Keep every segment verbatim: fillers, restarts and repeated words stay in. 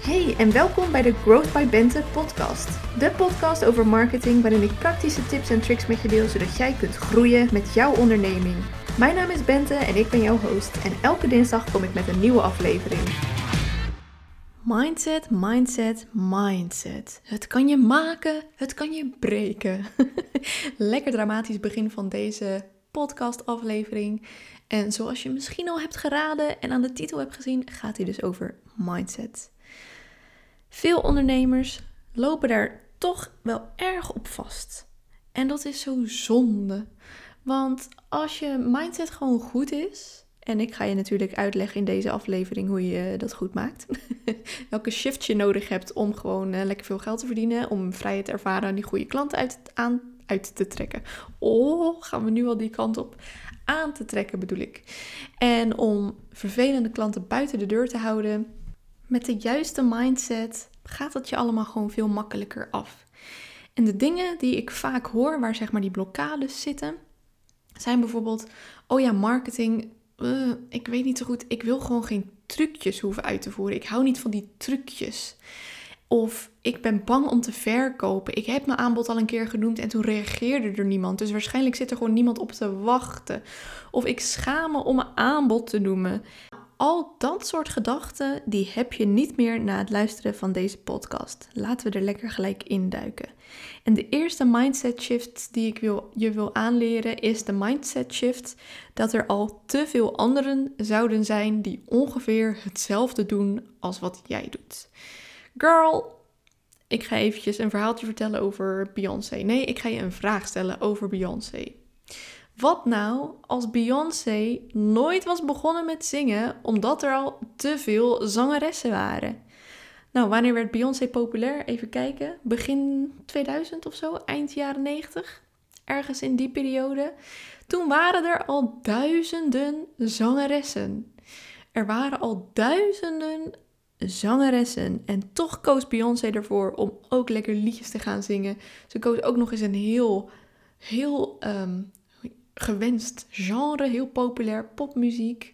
Hey en welkom bij de Growth by Bente podcast. De podcast over marketing waarin ik praktische tips en tricks met je deel, zodat jij kunt groeien met jouw onderneming. Mijn naam is Bente en ik ben jouw host en elke dinsdag kom ik met een nieuwe aflevering. Mindset, mindset, mindset. Het kan je maken, het kan je breken. Lekker dramatisch begin van deze podcast aflevering. En zoals je misschien al hebt geraden en aan de titel hebt gezien, gaat hij dus over mindset. Veel ondernemers lopen daar toch wel erg op vast. En dat is zo zonde. Want als je mindset gewoon goed is, en ik ga je natuurlijk uitleggen in deze aflevering hoe je dat goed maakt. Welke shift je nodig hebt om gewoon lekker veel geld te verdienen, om vrijheid te ervaren en die goede klanten uit, aan, uit te trekken. Oh, gaan we nu al die kant op? Aan te trekken bedoel ik. En om vervelende klanten buiten de deur te houden. Met de juiste mindset gaat dat je allemaal gewoon veel makkelijker af. En de dingen die ik vaak hoor, waar zeg maar die blokkades zitten, zijn bijvoorbeeld, oh ja, marketing, uh, ik weet niet zo goed, ik wil gewoon geen trucjes hoeven uit te voeren. Ik hou niet van die trucjes. Of ik ben bang om te verkopen. Ik heb mijn aanbod al een keer genoemd en toen reageerde er niemand. Dus waarschijnlijk zit er gewoon niemand op te wachten. Of ik schaam me om mijn aanbod te noemen. Al dat soort gedachten, die heb je niet meer na het luisteren van deze podcast. Laten we er lekker gelijk induiken. En de eerste mindset shift die ik wil, je wil aanleren is de mindset shift dat er al te veel anderen zouden zijn die ongeveer hetzelfde doen als wat jij doet. Girl, ik ga eventjes een verhaaltje vertellen over Beyoncé. Nee, ik ga je een vraag stellen over Beyoncé. Wat nou als Beyoncé nooit was begonnen met zingen omdat er al te veel zangeressen waren? Nou, wanneer werd Beyoncé populair? Even kijken. Begin tweeduizend of zo, eind jaren negentig. Ergens in die periode. Toen waren er al duizenden zangeressen. Er waren al duizenden zangeressen. En toch koos Beyoncé ervoor om ook lekker liedjes te gaan zingen. Ze koos ook nog eens een heel, heel... Um, gewenst genre, heel populair, popmuziek.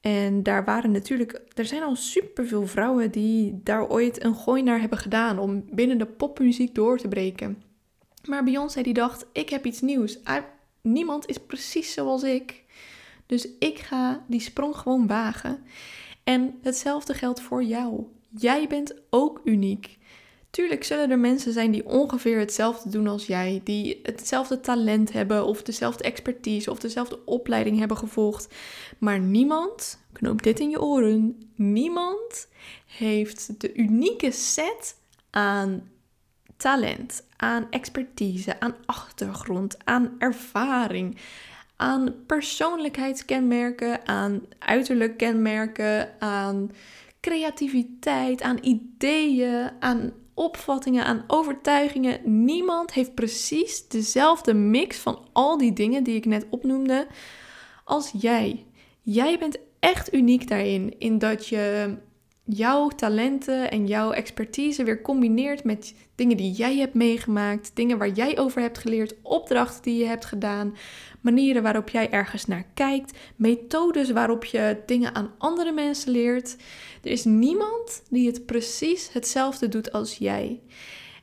En daar waren natuurlijk, er zijn al superveel vrouwen die daar ooit een gooi naar hebben gedaan om binnen de popmuziek door te breken. Maar Beyoncé die dacht, ik heb iets nieuws. Niemand is precies zoals ik. Dus ik ga die sprong gewoon wagen. En hetzelfde geldt voor jou. Jij bent ook uniek. Tuurlijk zullen er mensen zijn die ongeveer hetzelfde doen als jij, die hetzelfde talent hebben of dezelfde expertise of dezelfde opleiding hebben gevolgd. Maar niemand, knoop dit in je oren, niemand heeft de unieke set aan talent, aan expertise, aan achtergrond, aan ervaring, aan persoonlijkheidskenmerken, aan uiterlijk kenmerken, aan creativiteit, aan ideeën, aan opvattingen, aan overtuigingen. Niemand heeft precies dezelfde mix van al die dingen die ik net opnoemde als jij. Jij bent echt uniek daarin, in dat je jouw talenten en jouw expertise weer combineert met dingen die jij hebt meegemaakt, dingen waar jij over hebt geleerd, opdrachten die je hebt gedaan, manieren waarop jij ergens naar kijkt, methodes waarop je dingen aan andere mensen leert. Er is niemand die het precies hetzelfde doet als jij.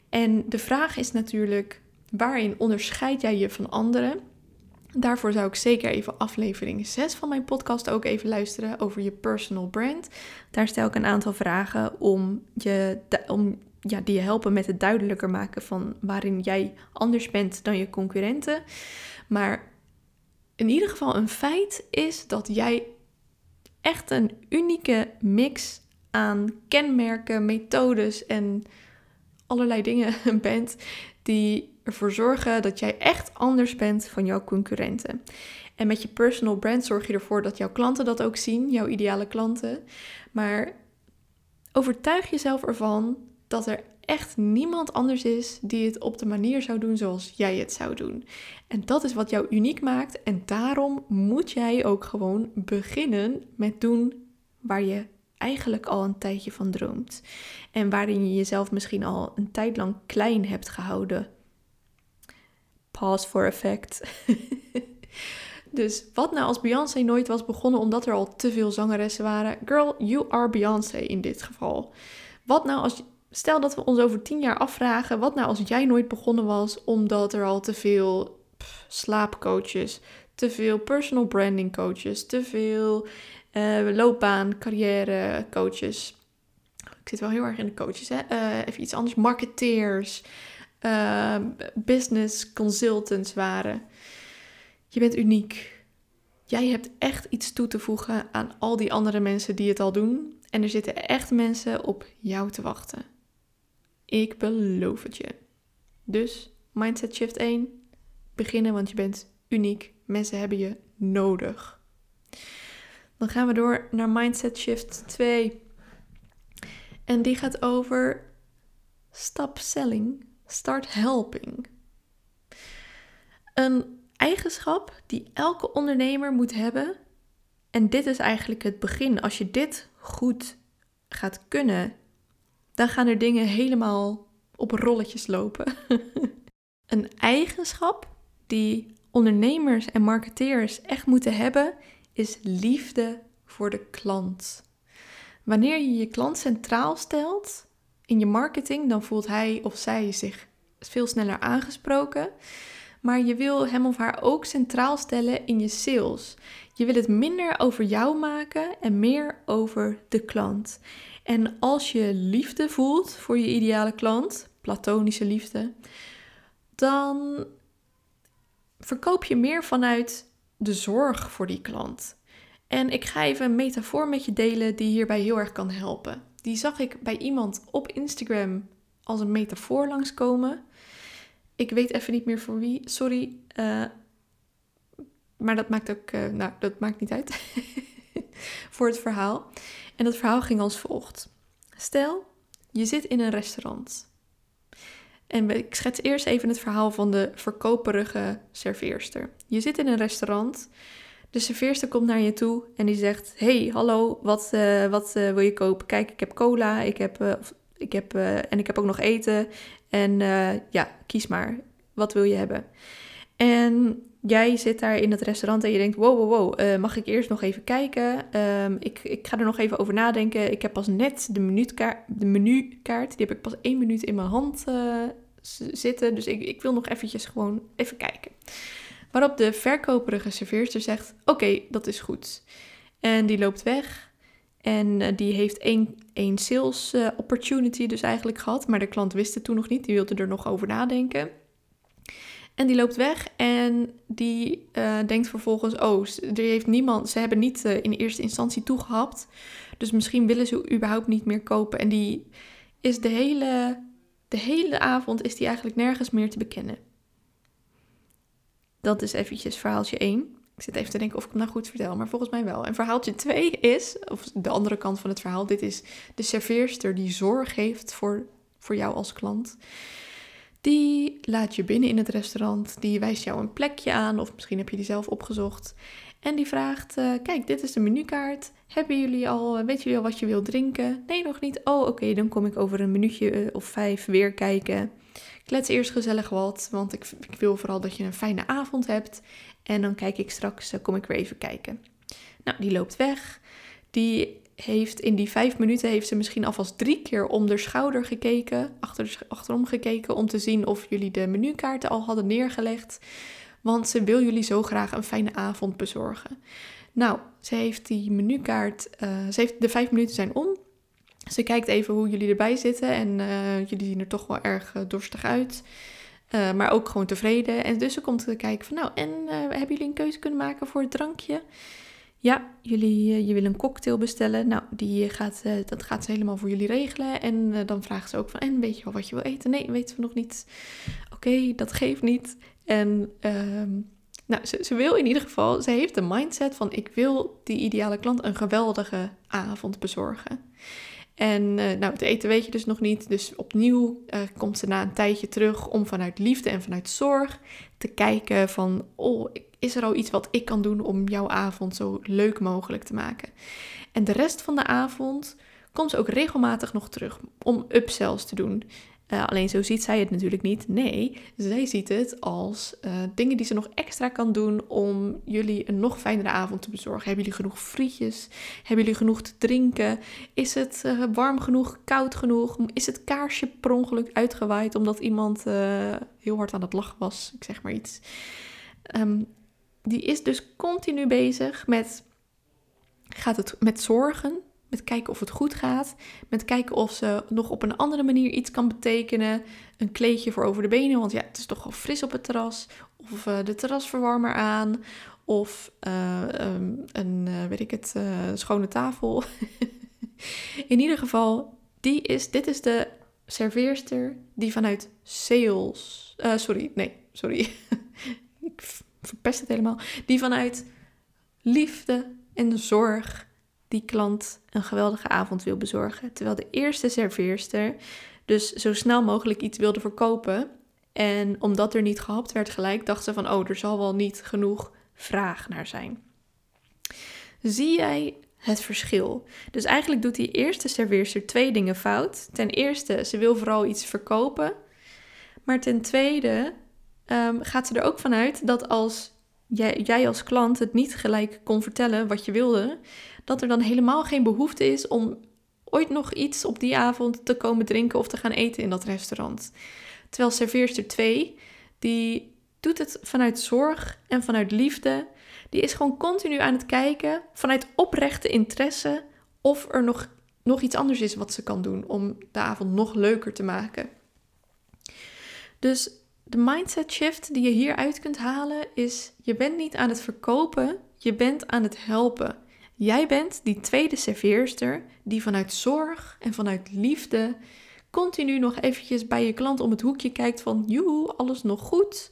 En de vraag is natuurlijk, waarin onderscheid jij je van anderen? Daarvoor zou ik zeker even aflevering zes van mijn podcast ook even luisteren over je personal brand. Daar stel ik een aantal vragen om je, om, ja, die je helpen met het duidelijker maken van waarin jij anders bent dan je concurrenten. Maar in ieder geval een feit is dat jij echt een unieke mix aan kenmerken, methodes en allerlei dingen bent die ervoor zorgen dat jij echt anders bent van jouw concurrenten. En met je personal brand zorg je ervoor dat jouw klanten dat ook zien, jouw ideale klanten. Maar overtuig jezelf ervan dat er echt niemand anders is die het op de manier zou doen zoals jij het zou doen. En dat is wat jou uniek maakt en daarom moet jij ook gewoon beginnen met doen waar je eigenlijk al een tijdje van droomt. En waarin je jezelf misschien al een tijd lang klein hebt gehouden. Pause for effect. Dus wat nou als Beyoncé nooit was begonnen omdat er al te veel zangeressen waren? Girl, you are Beyoncé in dit geval. Wat nou als... Stel dat we ons over tien jaar afvragen, wat nou als jij nooit begonnen was omdat er al te veel pff, slaapcoaches, te veel personal branding coaches, te veel uh, loopbaan, carrière coaches. Ik zit wel heel erg in de coaches, hè? Uh, even iets anders, marketeers, uh, business consultants waren. Je bent uniek. Jij hebt echt iets toe te voegen aan al die andere mensen die het al doen. En er zitten echt mensen op jou te wachten. Ik beloof het je. Dus, mindset shift één. Beginnen, want je bent uniek. Mensen hebben je nodig. Dan gaan we door naar mindset shift twee. En die gaat over... Stop selling, start helping. Een eigenschap die elke ondernemer moet hebben. En dit is eigenlijk het begin. Als je dit goed gaat kunnen, dan gaan er dingen helemaal op rolletjes lopen. Een eigenschap die ondernemers en marketeers echt moeten hebben, is liefde voor de klant. Wanneer je je klant centraal stelt in je marketing, dan voelt hij of zij zich veel sneller aangesproken. Maar je wil hem of haar ook centraal stellen in je sales. Je wil het minder over jou maken en meer over de klant. En als je liefde voelt voor je ideale klant, platonische liefde, dan verkoop je meer vanuit de zorg voor die klant. En ik ga even een metafoor met je delen die hierbij heel erg kan helpen. Die zag ik bij iemand op Instagram als een metafoor langskomen. Ik weet even niet meer voor wie, sorry. Uh, maar dat maakt ook, uh, nou, dat maakt niet uit voor het verhaal. En dat verhaal ging als volgt. Stel, je zit in een restaurant. En ik schets eerst even het verhaal van de verkoperige serveerster. Je zit in een restaurant. De serveerster komt naar je toe en die zegt... Hey, hallo, wat, uh, wat uh, wil je kopen? Kijk, ik heb cola, ik heb... Uh, Ik heb, uh, en ik heb ook nog eten. En uh, ja, kies maar. Wat wil je hebben? En jij zit daar in het restaurant en je denkt... Wow, wow, wow. Uh, mag ik eerst nog even kijken? Um, ik, ik ga er nog even over nadenken. Ik heb pas net de menukaart. De menukaart die heb ik pas één minuut in mijn hand uh, zitten. Dus ik, ik wil nog eventjes gewoon even kijken. Waarop de verkoperige serveerster zegt... Oké, okay, dat is goed. En die loopt weg. En die heeft één, één sales uh, opportunity dus eigenlijk gehad. Maar de klant wist het toen nog niet. Die wilde er nog over nadenken. En die loopt weg. En die uh, denkt vervolgens... Oh, er heeft niemand, ze hebben niet uh, in eerste instantie toegehapt. Dus misschien willen ze überhaupt niet meer kopen. En die is de hele, de hele avond is die eigenlijk nergens meer te bekennen. Dat is eventjes verhaaltje één. Ik zit even te denken of ik het nou goed vertel, maar volgens mij wel. En verhaaltje twee is, of de andere kant van het verhaal, dit is de serveerster die zorg heeft voor, voor jou als klant. Die laat je binnen in het restaurant, die wijst jou een plekje aan, of misschien heb je die zelf opgezocht. En die vraagt, uh, kijk, dit is de menukaart. Hebben jullie al, weten jullie al wat je wilt drinken? Nee, nog niet. Oh, oké, okay, dan kom ik over een minuutje of vijf weer kijken. Klets eerst gezellig wat, want ik, ik wil vooral dat je een fijne avond hebt. En dan kijk ik straks, dan kom ik weer even kijken. Nou, die loopt weg. Die heeft in die vijf minuten heeft ze misschien alvast drie keer om de schouder gekeken, achter, achterom gekeken, om te zien of jullie de menukaarten al hadden neergelegd. Want ze wil jullie zo graag een fijne avond bezorgen. Nou, ze heeft die menukaart, uh, ze heeft, de vijf minuten zijn om. Ze kijkt even hoe jullie erbij zitten en uh, jullie zien er toch wel erg uh, dorstig uit. Uh, maar ook gewoon tevreden. En dus ze komt te kijken van nou, en uh, hebben jullie een keuze kunnen maken voor het drankje? Ja, jullie, uh, je wil een cocktail bestellen. Nou, die gaat, uh, dat gaat ze helemaal voor jullie regelen. En uh, dan vraagt ze ook van, en weet je wel wat je wil eten? Nee, weten we nog niet. Oké, okay, dat geeft niet. En uh, nou, ze, ze wil in ieder geval, ze heeft de mindset van ik wil die ideale klant een geweldige avond bezorgen. En nou, het eten weet je dus nog niet. Dus opnieuw uh, komt ze na een tijdje terug om vanuit liefde en vanuit zorg te kijken van... Oh, is er al iets wat ik kan doen om jouw avond zo leuk mogelijk te maken? En de rest van de avond komt ze ook regelmatig nog terug om upsells te doen. Uh, alleen zo ziet zij het natuurlijk niet. Nee, zij ziet het als uh, dingen die ze nog extra kan doen om jullie een nog fijnere avond te bezorgen. Hebben jullie genoeg frietjes? Hebben jullie genoeg te drinken? Is het uh, warm genoeg? Koud genoeg? Is het kaarsje per ongeluk uitgewaaid omdat iemand uh, heel hard aan het lachen was? Ik zeg maar iets. Um, die is dus continu bezig met, gaat het met zorgen? Met kijken of het goed gaat. Met kijken of ze nog op een andere manier iets kan betekenen. Een kleedje voor over de benen. Want ja, het is toch al fris op het terras. Of uh, de terrasverwarmer aan. Of uh, um, een, uh, weet ik het, uh, schone tafel. In ieder geval, die is, dit is de serveerster die vanuit sales... Uh, sorry, nee, sorry. Ik verpest het helemaal. Die vanuit liefde en zorg die klant een geweldige avond wil bezorgen. Terwijl de eerste serveerster dus zo snel mogelijk iets wilde verkopen. En omdat er niet gehapt werd gelijk, dacht ze van, oh, er zal wel niet genoeg vraag naar zijn. Zie jij het verschil? Dus eigenlijk doet die eerste serveerster twee dingen fout. Ten eerste, ze wil vooral iets verkopen. Maar ten tweede um, gaat ze er ook vanuit dat als jij, jij als klant het niet gelijk kon vertellen wat je wilde, dat er dan helemaal geen behoefte is om ooit nog iets op die avond te komen drinken of te gaan eten in dat restaurant. Terwijl serveerster twee, die doet het vanuit zorg en vanuit liefde. Die is gewoon continu aan het kijken vanuit oprechte interesse of er nog, nog iets anders is wat ze kan doen om de avond nog leuker te maken. Dus de mindset shift die je hieruit kunt halen is, je bent niet aan het verkopen, je bent aan het helpen. Jij bent die tweede serveerster die vanuit zorg en vanuit liefde continu nog eventjes bij je klant om het hoekje kijkt van, joehoe, alles nog goed?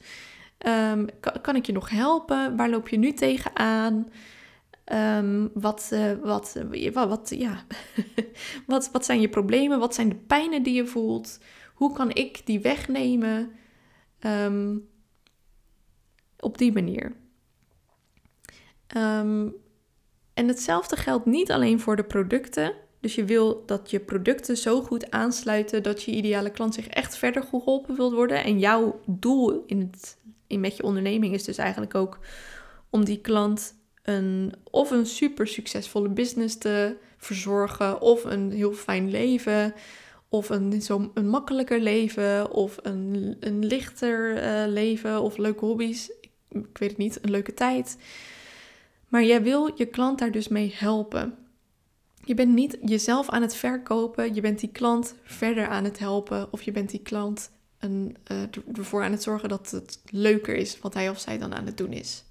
Um, kan, kan ik je nog helpen? Waar loop je nu tegenaan? Um, wat, uh, wat, uh, wat, wat, ja. wat, wat zijn je problemen? Wat zijn de pijnen die je voelt? Hoe kan ik die wegnemen? Um, op die manier. Um, En hetzelfde geldt niet alleen voor de producten. Dus je wil dat je producten zo goed aansluiten dat je ideale klant zich echt verder geholpen wilt worden. En jouw doel in het, in met je onderneming is dus eigenlijk ook om die klant een, of een super succesvolle business te verzorgen, of een heel fijn leven, of een, zo een makkelijker leven, of een, een lichter uh, leven, of leuke hobby's. Ik, ik weet het niet, een leuke tijd. Maar jij wil je klant daar dus mee helpen. Je bent niet jezelf aan het verkopen. Je bent die klant verder aan het helpen. Of je bent die klant een, uh, ervoor aan het zorgen dat het leuker is wat hij of zij dan aan het doen is.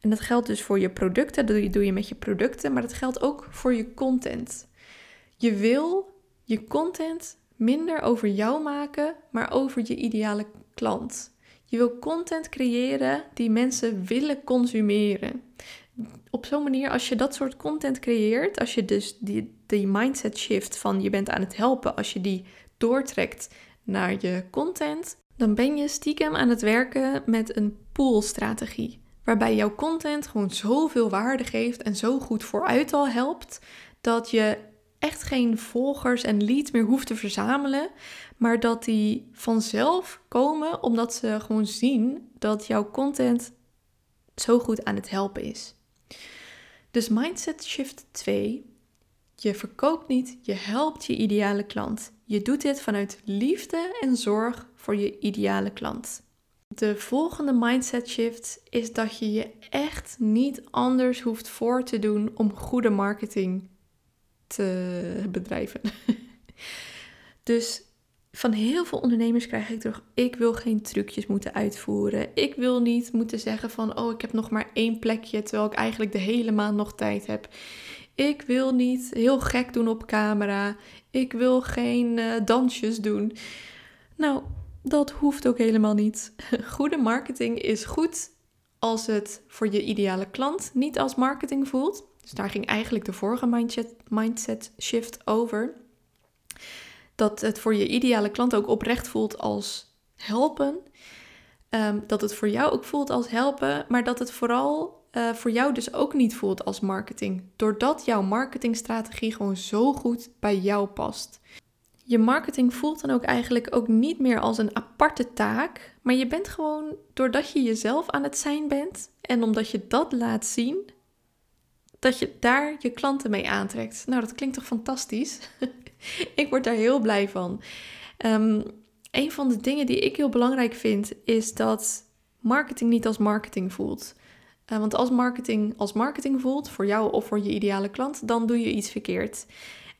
En dat geldt dus voor je producten. Dat doe je, doe je met je producten. Maar dat geldt ook voor je content. Je wil je content minder over jou maken, maar over je ideale klant. Je wil content creëren die mensen willen consumeren. Op zo'n manier, als je dat soort content creëert, als je dus die, die mindset shift van je bent aan het helpen, als je die doortrekt naar je content, dan ben je stiekem aan het werken met een poolstrategie. Waarbij jouw content gewoon zoveel waarde geeft en zo goed vooruit al helpt, dat je echt geen volgers en leads meer hoeft te verzamelen, maar dat die vanzelf komen omdat ze gewoon zien dat jouw content zo goed aan het helpen is. Dus mindset shift twee. Je verkoopt niet, je helpt je ideale klant. Je doet dit vanuit liefde en zorg voor je ideale klant. De volgende mindset shift is dat je je echt niet anders hoeft voor te doen om goede marketing te bedrijven. Dus van heel veel ondernemers krijg ik terug, ik wil geen trucjes moeten uitvoeren. Ik wil niet moeten zeggen van, oh, ik heb nog maar één plekje, terwijl ik eigenlijk de hele maand nog tijd heb. Ik wil niet heel gek doen op camera. Ik wil geen uh, dansjes doen. Nou, dat hoeft ook helemaal niet. Goede marketing is goed als het voor je ideale klant niet als marketing voelt. Dus daar ging eigenlijk de vorige mindset shift over. Dat het voor je ideale klant ook oprecht voelt als helpen. Um, dat het voor jou ook voelt als helpen. Maar dat het vooral uh, voor jou dus ook niet voelt als marketing. Doordat jouw marketingstrategie gewoon zo goed bij jou past. Je marketing voelt dan ook eigenlijk ook niet meer als een aparte taak. Maar je bent gewoon, doordat je jezelf aan het zijn bent en omdat je dat laat zien, dat je daar je klanten mee aantrekt. Nou, dat klinkt toch fantastisch? Ik word daar heel blij van. Um, een van de dingen die ik heel belangrijk vind, is dat marketing niet als marketing voelt. Uh, want als marketing als marketing voelt, voor jou of voor je ideale klant, dan doe je iets verkeerd.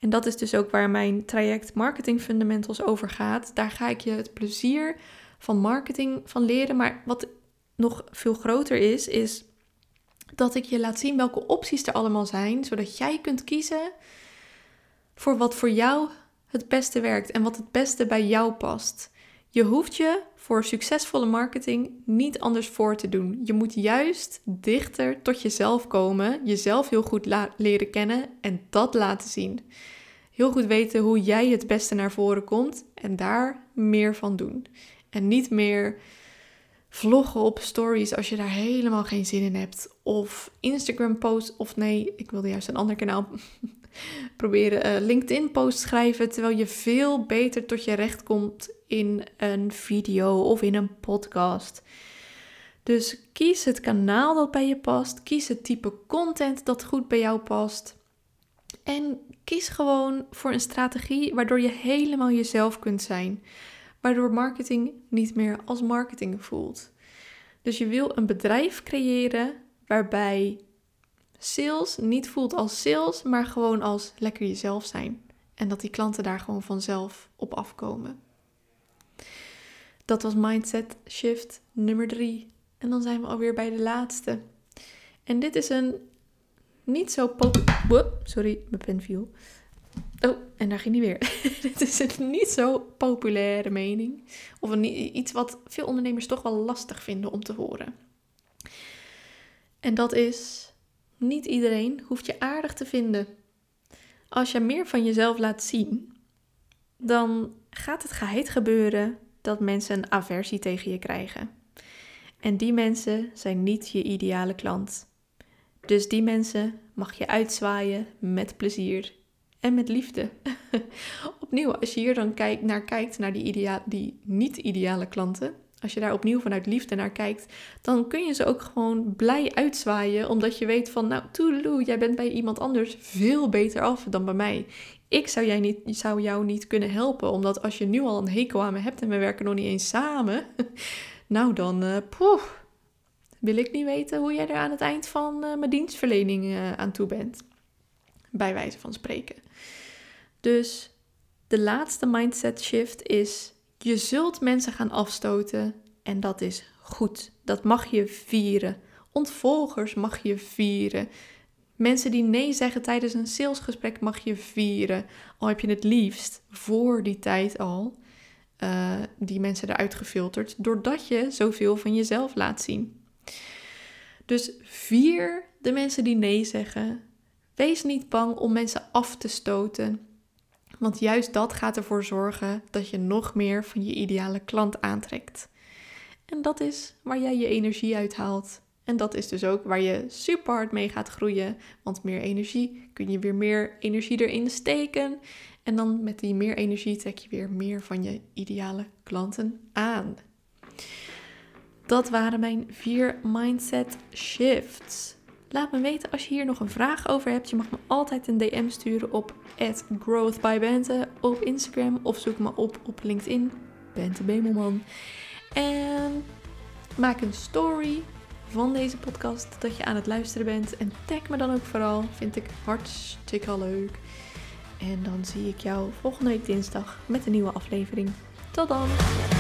En dat is dus ook waar mijn traject Marketing Fundamentals over gaat. Daar ga ik je het plezier van marketing van leren. Maar wat nog veel groter is, is dat ik je laat zien welke opties er allemaal zijn, zodat jij kunt kiezen voor wat voor jou het beste werkt en wat het beste bij jou past. Je hoeft je voor succesvolle marketing niet anders voor te doen. Je moet juist dichter tot jezelf komen, jezelf heel goed la- leren kennen en dat laten zien. Heel goed weten hoe jij het beste naar voren komt en daar meer van doen. En niet meer vloggen op stories als je daar helemaal geen zin in hebt. Of Instagram posts, of nee, ik wilde juist een ander kanaal proberen. Uh, LinkedIn posts schrijven, terwijl je veel beter tot je recht komt in een video of in een podcast. Dus kies het kanaal dat bij je past. Kies het type content dat goed bij jou past. En kies gewoon voor een strategie waardoor je helemaal jezelf kunt zijn. Waardoor marketing niet meer als marketing voelt. Dus je wil een bedrijf creëren waarbij sales niet voelt als sales, maar gewoon als lekker jezelf zijn. En dat die klanten daar gewoon vanzelf op afkomen. Dat was mindset shift nummer drie. En dan zijn we alweer bij de laatste. En dit is een niet zo populair... Wow, sorry, mijn pen viel. Oh, en daar ging hij weer. Dit is een niet zo populaire mening. Of een, iets wat veel ondernemers toch wel lastig vinden om te horen. En dat is, niet iedereen hoeft je aardig te vinden. Als je meer van jezelf laat zien, dan gaat het geheid gebeuren dat mensen een aversie tegen je krijgen. En die mensen zijn niet je ideale klant. Dus die mensen mag je uitzwaaien met plezier. En met liefde. Opnieuw, als je hier dan kijk, naar kijkt, naar die, idea- die niet-ideale klanten. Als je daar opnieuw vanuit liefde naar kijkt. Dan kun je ze ook gewoon blij uitzwaaien. Omdat je weet van, nou, toedeloe, jij bent bij iemand anders veel beter af dan bij mij. Ik zou, jij niet, zou jou niet kunnen helpen. Omdat als je nu al een hekel aan me hebt en we werken nog niet eens samen. Nou dan, uh, poef. Wil ik niet weten hoe jij er aan het eind van uh, mijn dienstverlening uh, aan toe bent. Bij wijze van spreken. Dus de laatste mindset shift is, je zult mensen gaan afstoten en dat is goed. Dat mag je vieren. Ontvolgers mag je vieren. Mensen die nee zeggen tijdens een salesgesprek mag je vieren. Al heb je het liefst voor die tijd al uh, die mensen eruit gefilterd, doordat je zoveel van jezelf laat zien. Dus vier de mensen die nee zeggen. Wees niet bang om mensen af te stoten, want juist dat gaat ervoor zorgen dat je nog meer van je ideale klant aantrekt. En dat is waar jij je energie uithaalt. En dat is dus ook waar je super hard mee gaat groeien, want meer energie kun je weer meer energie erin steken. En dan met die meer energie trek je weer meer van je ideale klanten aan. Dat waren mijn vier mindset shifts. Laat me weten als je hier nog een vraag over hebt. Je mag me altijd een D M sturen op at growth by bente op Instagram. Of zoek me op op LinkedIn. Bente Bemelman. En maak een story van deze podcast dat je aan het luisteren bent. En tag me dan ook vooral. Vind ik hartstikke leuk. En dan zie ik jou volgende week dinsdag met een nieuwe aflevering. Tot dan!